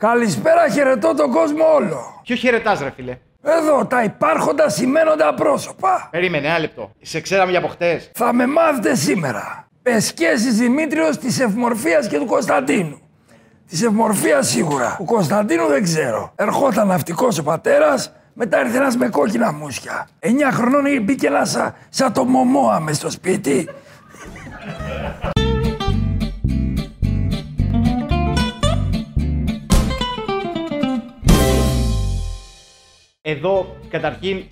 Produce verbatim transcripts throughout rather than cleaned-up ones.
Καλησπέρα, χαιρετώ τον κόσμο όλο. Ποιο χαιρετάς, ρε φίλε? Εδώ, τα υπάρχοντα σημαίνοντα πρόσωπα. Περίμενε, ένα λεπτό. Σε ξέραμε για από χτες. Θα με μάθετε σήμερα. Πεσκέσης Δημήτριος της Ευμορφίας και του Κωνσταντίνου. Της Ευμορφίας σίγουρα. Ο Κωνσταντίνου δεν ξέρω. Ερχόταν ναυτικός ο πατέρας, μετά ήρθε ένας με κόκκινα μουσια. Εννιά χρονών μπήκε ένα σαν σα το μωμόα μες στο σπίτι. Εδώ, καταρχήν,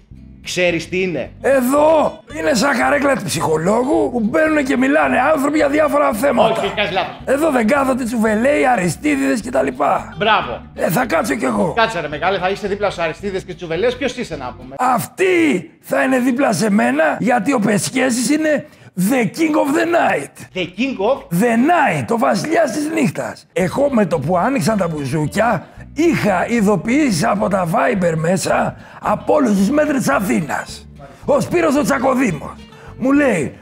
ξέρεις τι είναι? Εδώ είναι σαν καρέκλα του ψυχολόγου που μπαίνουν και μιλάνε άνθρωποι για διάφορα θέματα. Όχι, κάνεις λάθος. Εδώ δεν κάθονται τσουβελέοι, αριστίδιδες κτλ. Μπράβο. Ε, θα κάτσω κι εγώ. Κάτσε ρε μεγάλε, θα είσαι δίπλα στους αριστίδες και τσουβελέες. Ποιος είσαι να πούμε? Αυτή θα είναι δίπλα σε μένα, γιατί ο Πεσκέσης είναι The King of the Night. The King of the Night, ο βασιλιάς της νύχτας. Εγώ με το που άνοιξαν τα μπουζούκια, είχα ειδοποιήσει από τα Viber μέσα από όλους τους μέτρες της Αθήνας. Ο Σπύρος ο Τσακοδήμος μου λέει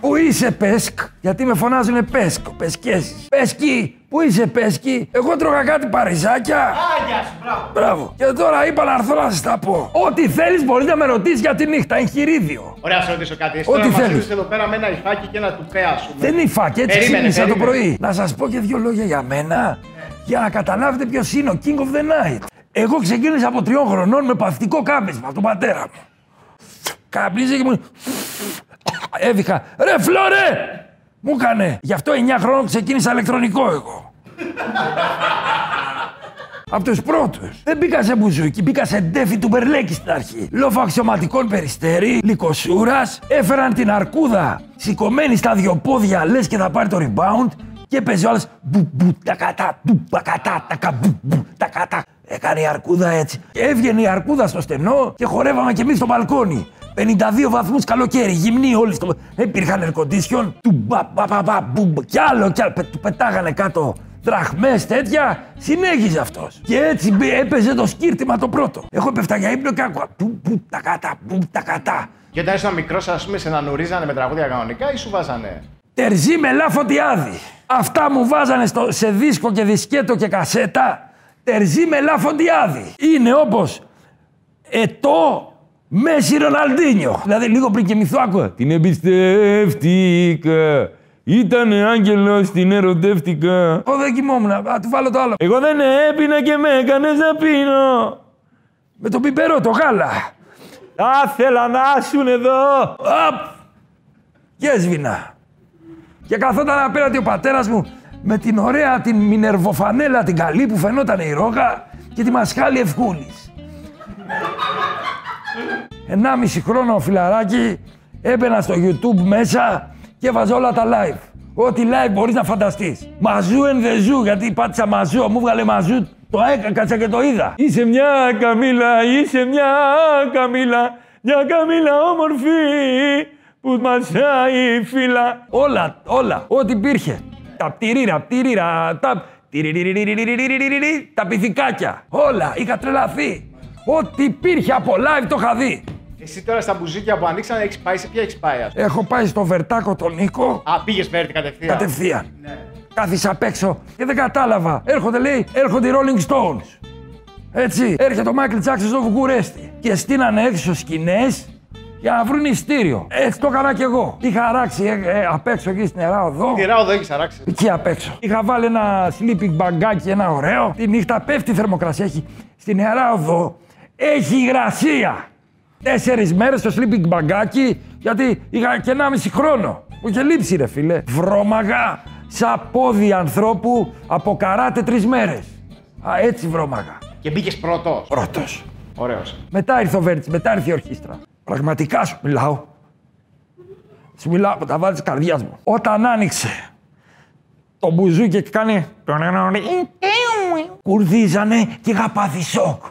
«Πού είσαι Πέσκ?» Γιατί με φωνάζουνε Πέσκ, Πεσκέσης. «Πέσκι, πού είσαι Πέσκι?» Εγώ τρώγα κάτι παριζάκια. Άγια σου, μπράβο. Μπράβο. Και τώρα είπα να έρθω να σας τα πω. Ό,τι θέλεις μπορείς να με ρωτήσεις για τη νύχτα, εγχειρίδιο. Ωραία, να σε ρωτήσω κάτι. Εσύ τώρα μας είδες εδώ πέρα με ένα υφάκι και ένα τουπέ, ας πούμε. Δεν είναι υφάκι, έτσι ξύπνησα το πρωί. Να σας πω και δύο λόγια για μένα, για να καταλάβετε ποιος είναι ο King of the Night. Εγώ ξεκίνησα από τριών χρονών με παθητικό κάπνισμα από τον πατέρα μου. Καπνίζε και μου. Έβηχα. Ρε Φλόρε! Μου έκανε. Γι' αυτό εννιά χρόνων ξεκίνησα ηλεκτρονικό εγώ. Απ' τους πρώτους. Δεν μπήκα σε μπουζούκι, μπήκα σε ντέφι του Μπερλέκη στην αρχή. Λόφο αξιωματικών Περιστέρι, Λυκοσούρας, έφεραν την αρκούδα σηκωμένη στα δυο πόδια, λες και θα πάρει το rebound. Και έπαιζε ο άλλος μπουμπου, τα κατά, μπουμπα κατά, τα καμπουμπου, τα κατά. Έκανε η αρκούδα έτσι. Και έβγαινε η αρκούδα στο στενό και χορεύαμε κι εμείς στο μπαλκόνι. πενήντα δύο βαθμούς καλοκαίρι, γυμνοί όλοι στο. Δεν υπήρχαν air condition. Του μπα μπα μπα μπα μπου. Κι άλλο, κι άλλο. Του πετάγανε κάτω δραχμές τέτοια. Συνέχιζε αυτός. Και έτσι έπαιζε το σκύρτημα το πρώτο. Εγώ πέφτα για ύπνο και άκουγα. Του μπου τα κατά, μπου τα κατά. Και όταν ήσουν μικρός, ας πούμε, σε νανουρίζανε με τραγούδια κανονικά ή σου βάζανε? Τερζή, Μελά, Φωτιάδη. Αυτά μου βάζανε στο, σε δίσκο και δισκέτο και κασέτα. Τερζή, Μελά, Φωτιάδη. Είναι όπως ετό. Μέση Ροναλντίνιο. Δηλαδή λίγο πριν κοιμηθώ άκουγα. Την εμπιστεύτηκα. Ήτανε άγγελος, την ερωτεύτηκα. Εγώ δεν κοιμόμουν, α, του βάλω το άλλο. Εγώ δεν έπινα και με έκανες να πίνω. Με το πιπερό, το γάλα. Θα θέλα να ήσουν εδώ. Απ! Και έσβηνα. Και καθόταν απέναντι ο πατέρας μου με την ωραία την μινερβοφανέλα την καλή που φαινόταν η ρόγα και τη μασχάλη Ευκούλης. ενάμιση χρόνο φιλαράκι, έμπαινα στο YouTube μέσα και έβαζα όλα τα live. Ό,τι live μπορείς να φανταστείς. Μαζού εν δε ζου, γιατί πάτησα μαζού, μου βγάλε μαζού, το έκατσα και το είδα. Είσαι μια καμίλα, είσαι μια καμίλα, μια καμίλα όμορφη που μαζάει η φύλλα. Όλα, όλα, ό,τι υπήρχε. Τα πτυρίρα, πτυρίρα, τα τα πυθικάκια, όλα, είχα τρελαθεί. Ό,τι υπήρχε από live το είχα δει. Εσύ τώρα στα μπουζίκια που ανοίξαν, έχεις πάει σε ποια έχεις πάει? Ας. Έχω πάει στο Βερτάκο τον Νίκο. Α, πήγες Βέρντι κατευθείαν. Κατευθείαν. Ναι. Κάθισα απ' έξω και δεν κατάλαβα. Έρχονται λέει, έρχονται οι Rolling Stones. Έτσι, έρχεται ο Μάικλ Τζάξες στο Βουκουρέστι. Και στείνανε έξω σκηνές για να βρουν ειστήριο. Έτσι το έκανα κι εγώ. Είχα αράξει ε, ε, απ' έξω εκεί στην νερά οδό. Νερά οδό έχεις αράξει. Εκεί απ' έξω. Είχα βάλει ένα sleeping μπαγκάκι, ένα ωραίο. Τη νύχτα πέφτει η θερμοκρασία. Έχει στην νερά οδό. Έχει υγρασία. Τέσσερις μέρες στο sleeping μπαγκάκι, γιατί είχα και ενάμιση χρόνο. Μου είχε λείψει ρε φίλε. Βρώμαγα σαν πόδι ανθρώπου από καράτε τρεις μέρες. Α, έτσι βρώμαγα. Και μπήκες πρώτος. Πρώτος. Ωραίος. Μετά ήρθε ο Βέρτις, μετά ήρθε η ορχήστρα. Πραγματικά σου μιλάω. Σου μιλάω από τα βάθη της καρδιάς μου. Όταν άνοιξε το μπουζούκι και κάνει. Κουρδίζανε και είχα πάθει σοκ.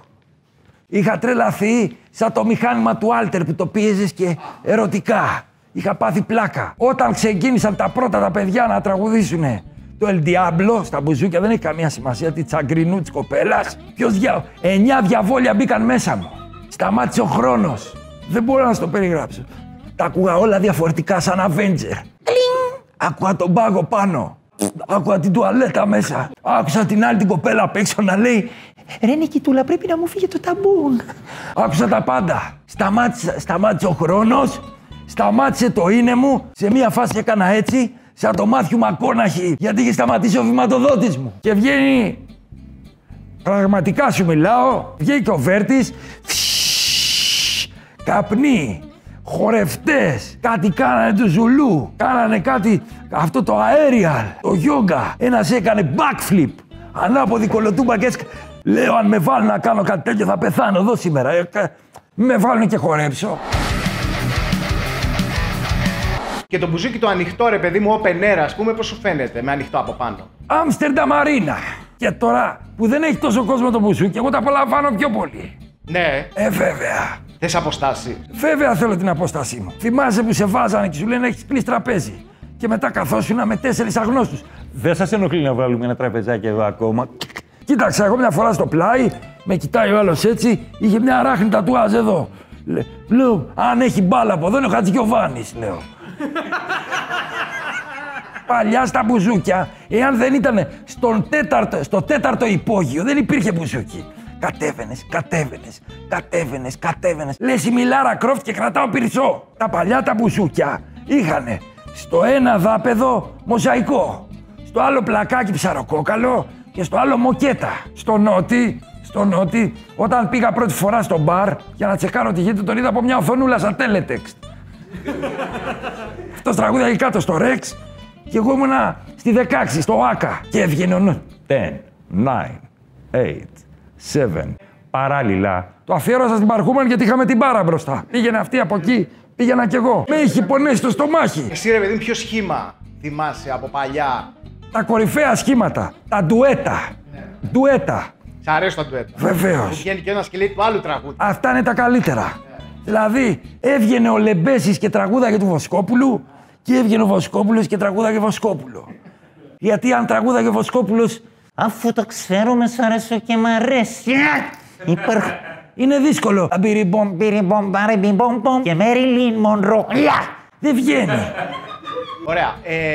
Είχα τρελαθεί σαν το μηχάνημα του Άλτερ που το πίεζες και ερωτικά. Είχα πάθει πλάκα. Όταν ξεκίνησαν τα πρώτα τα παιδιά να τραγουδήσουνε το El Diablo στα μπουζούκια, δεν έχει καμία σημασία τη τσαγκρινού της κοπέλας. Ποιος δια... Εννιά διαβόλια μπήκαν μέσα μου. Σταμάτησε ο χρόνος. Δεν μπορώ να στο περιγράψω. Τα ακούγα όλα διαφορετικά σαν Avenger. Κλιν! Ακούγα τον πάγο πάνω. άκουα την τουαλέτα μέσα. Άκουσα την άλλη την κοπέλα απ' έξω να λέει «Ρε Νικητούλα, πρέπει να μου φύγει το ταμπούν». Άκουσα τα πάντα. Σταμάτησε, σταμάτησε ο χρόνος, σταμάτησε το είναι μου. Σε μία φάση έκανα έτσι, σαν το Μάθιου Μακόναχη, γιατί είχε σταματήσει ο βηματοδότης μου. Και βγαίνει, πραγματικά σου μιλάω, βγαίνει και ο Βέρτις, καπνί. Χορευτές, κάτι κάνανε του Ζουλού, κάνανε κάτι, αυτό το aerial, το yoga. Ένας έκανε backflip, ανάποδη κολοτούμπα και έσκα... Λέω, αν με βάλουν να κάνω κάτι τέτοιο θα πεθάνω εδώ σήμερα. Με βάλουν και χορέψω. Και το μπουζούκι το ανοιχτό, ρε παιδί μου, open air, ας πούμε, πώς σου φαίνεται, με ανοιχτό από πάνω. Άμστερντα Μαρίνα. Και τώρα που δεν έχει τόσο κόσμο το μπουζούκι, εγώ τα απολαμβάνω πιο πολύ. Ναι. Ε, βέβαια. Θες αποστάση. Βέβαια θέλω την αποστασή μου. Θυμάσαι που σε βάζανε και σου λένε έχεις κλείσει τραπέζι. Και μετά καθόσουνα με τέσσερις αγνώστους. Δεν σας ενοχλεί να βάλουμε ένα τραπεζάκι εδώ ακόμα? Κοίταξα, εγώ μια φορά στο πλάι, με κοιτάει ο άλλος έτσι, είχε μια ράχνη τατουάζ εδώ. Λέ, λέω, αν έχει μπάλα από εδώ είναι ο Χατζηγιωβάνης, λέω. Παλιά στα μπουζούκια, εάν δεν ήταν στον τέταρτο, στο τέταρτο υπόγειο, δεν υπήρχε μπουζούκι. Κατέβαινες, κατέβαινες, κατέβαινες, κατέβαινες. Λες η Λάρα Κρόφτ και κρατάω πυρσό. Τα παλιά τα μπουζούκια είχανε στο ένα δάπεδο μοζαϊκό, στο άλλο πλακάκι ψαροκόκαλο και στο άλλο μοκέτα. Στο νότι, στο νότι, όταν πήγα πρώτη φορά στο μπαρ για να τσεκάρω τι γίνεται, τον είδα από μια οθονούλα σαν τέλετεξτ. Αυτός τραγούδαγε κάτω στο Ρεξ και εγώ ήμουνα στη δεκαέξι, στο Άκα. Και έβγαινε ο νου... δέκα, εννιά, οκτώ. Seven. Παράλληλα. Το αφιέρωσα στην παρχούμενη γιατί είχαμε την μπάρα μπροστά. Πήγαινε αυτή από εκεί, πήγαινα κι εγώ. Με είχε πονέσει το στομάχι. Εσύ ρε παιδί, ποιο σχήμα θυμάσαι από παλιά? Τα κορυφαία σχήματα. Τα ντουέτα. Ναι. Ντουέτα. Σ' αρέσει τα ντουέτα? Βεβαίως. Βγαίνει και ένα σκελί του άλλου τραγούδι. Αυτά είναι τα καλύτερα. Ναι. Δηλαδή, έβγαινε ο Λεμπέσης και τραγούδαγε του Βοσκόπουλου και έβγαινε ο Βοσκόπουλος και τραγούδαγε Βοσκόπουλο. Γιατί αν τραγούδαγε Βοσκόπουλος. Αφού το ξέρω, με σ' αρέσω και μ' αρέσει. Υπέρχο. Είναι δύσκολο. Αμπιριμπομ, μπιριμπομ, παρεμπιμπομ, πομ και Μέριλιν Μονρό. Δεν βγαίνει. Ωραία. Ε,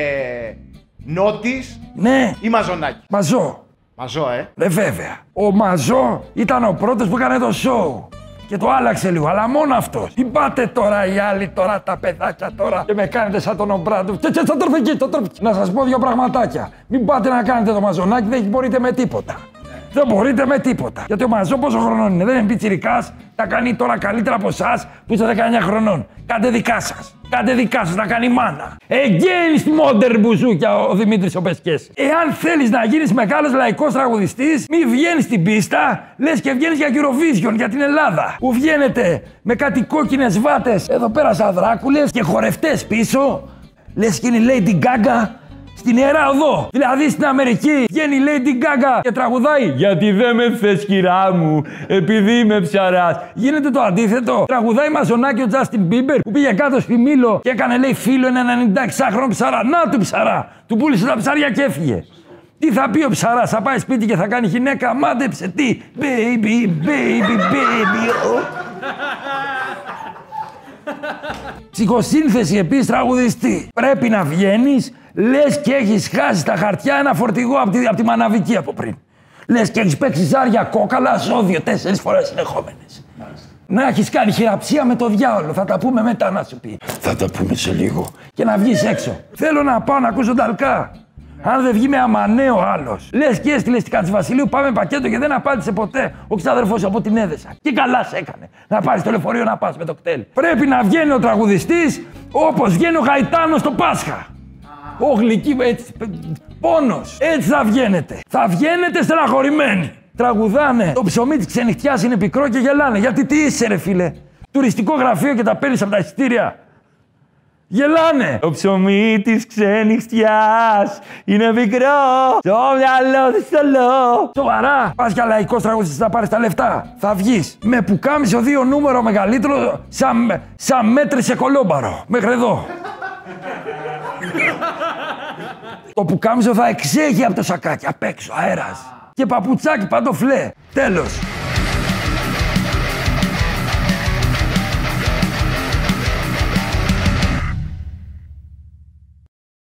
Νότης. Ναι. Ή Μαζωνάκη. Μαζώ. Μαζώ, ε. Δε βέβαια. Ο Μαζώ ήταν ο πρώτος που έκανε το σοου. Και το άλλαξε λίγο, αλλά μόνο αυτός. Τι πάτε τώρα οι άλλοι, τώρα τα παιδάκια τώρα και με κάνετε σαν τον Ομπράντο. Και το τροφική, το τροφική. Να σας πω δύο πραγματάκια. Μην πάτε να κάνετε το Μαζωνάκι, δεν μπορείτε με τίποτα. Δεν μπορείτε με τίποτα. Γιατί ο Μαζό πόσο χρονών είναι, δεν είναι πιτσιρικάς, τα κάνει τώρα καλύτερα από εσάς που είστε δεκαεννιά χρονών. Κάντε δικά σας. Κάντε δικά σας, να κάνει μάνα. Against modern μπουζούκια ο Δημήτρης ο Πεσκέσης. Εάν θέλεις να γίνεις μεγάλος λαϊκός τραγουδιστής, μη βγαίνεις στην πίστα, λες και βγαίνεις για Eurovision, για την Ελλάδα. Που βγαίνετε με κάτι κόκκινες βάτες εδώ πέρα σαν δράκουλες και χορευτές πίσω, λες και είναι Lady Gaga. Στην Ιερά Οδό, δηλαδή στην Αμερική, βγαίνει η Lady Gaga και τραγουδάει «Γιατί δεν με θες κυρά μου, επειδή είμαι ψαράς». Γίνεται το αντίθετο, τραγουδάει Μαζωνάκη ο Τζάστιν Μπίμπερ που πήγε κάτω στη Μήλο και έκανε λέει φίλο έναν ενενήντα εξάχρονο ψαρά. Να του ψαρά, του πούλησε τα ψάρια και έφυγε. Τι θα πει ο ψαράς, θα πάει σπίτι και θα κάνει γυναίκα, μάντεψε τι, baby, baby, baby, oh. Ψυχοσύνθεση επίσης τραγουδιστή. Πρέπει να βγαίνεις, λες και έχεις χάσει στα χαρτιά ένα φορτηγό από τη, απ τη μαναβική από πριν. Λες και έχεις παίξει ζάρια κόκαλα, σώδιο, τέσσερις φορές συνεχόμενες. Μάλιστα. Να έχεις κάνει χειραψία με το διάολο. Θα τα πούμε μετά να σου πει. Θα τα πούμε σε λίγο. Και να βγεις έξω. Θέλω να πάω να ακούσω ταλκά. Αν δεν βγει με αμανέο άλλος. Λες και έστειλες την Κατσιβασιλείου, πάμε πακέτο και δεν απάντησε ποτέ. Ο ξάδερφός από την έδεσα. Και καλά σε έκανε. Να πάρεις το λεωφορείο να πας με το κτέλ. Πρέπει να βγαίνει ο τραγουδιστής όπως βγαίνει ο Χαϊτάνος το Πάσχα. Ο γλυκή, έτσι, πόνος. Έτσι θα βγαίνετε. Θα βγαίνετε στεναχωρημένοι. Τραγουδάνε. Το ψωμί της ξενυχτιάς είναι πικρό και γελάνε. Γιατί τι είσαι ρε φίλε. Τουριστικό γραφείο και τα παίρνεις από τα εισιτήρια. Γελάνε! Το ψωμί της ξενυχτιάς είναι μικρό, το μυαλό της θολό. Σοβαρά! Πας για λαϊκός τραγουδιστής να πάρεις τα λεφτά. Θα βγεις με πουκάμισο δύο νούμερο μεγαλύτερο, σαν, σαν μέτρησε κολόμπαρο. Μέχρι εδώ. Το πουκάμισο θα εξέχει από το σακάκι, απ' έξω, αέρας. Και παπουτσάκι παντοφλέ. Τέλος.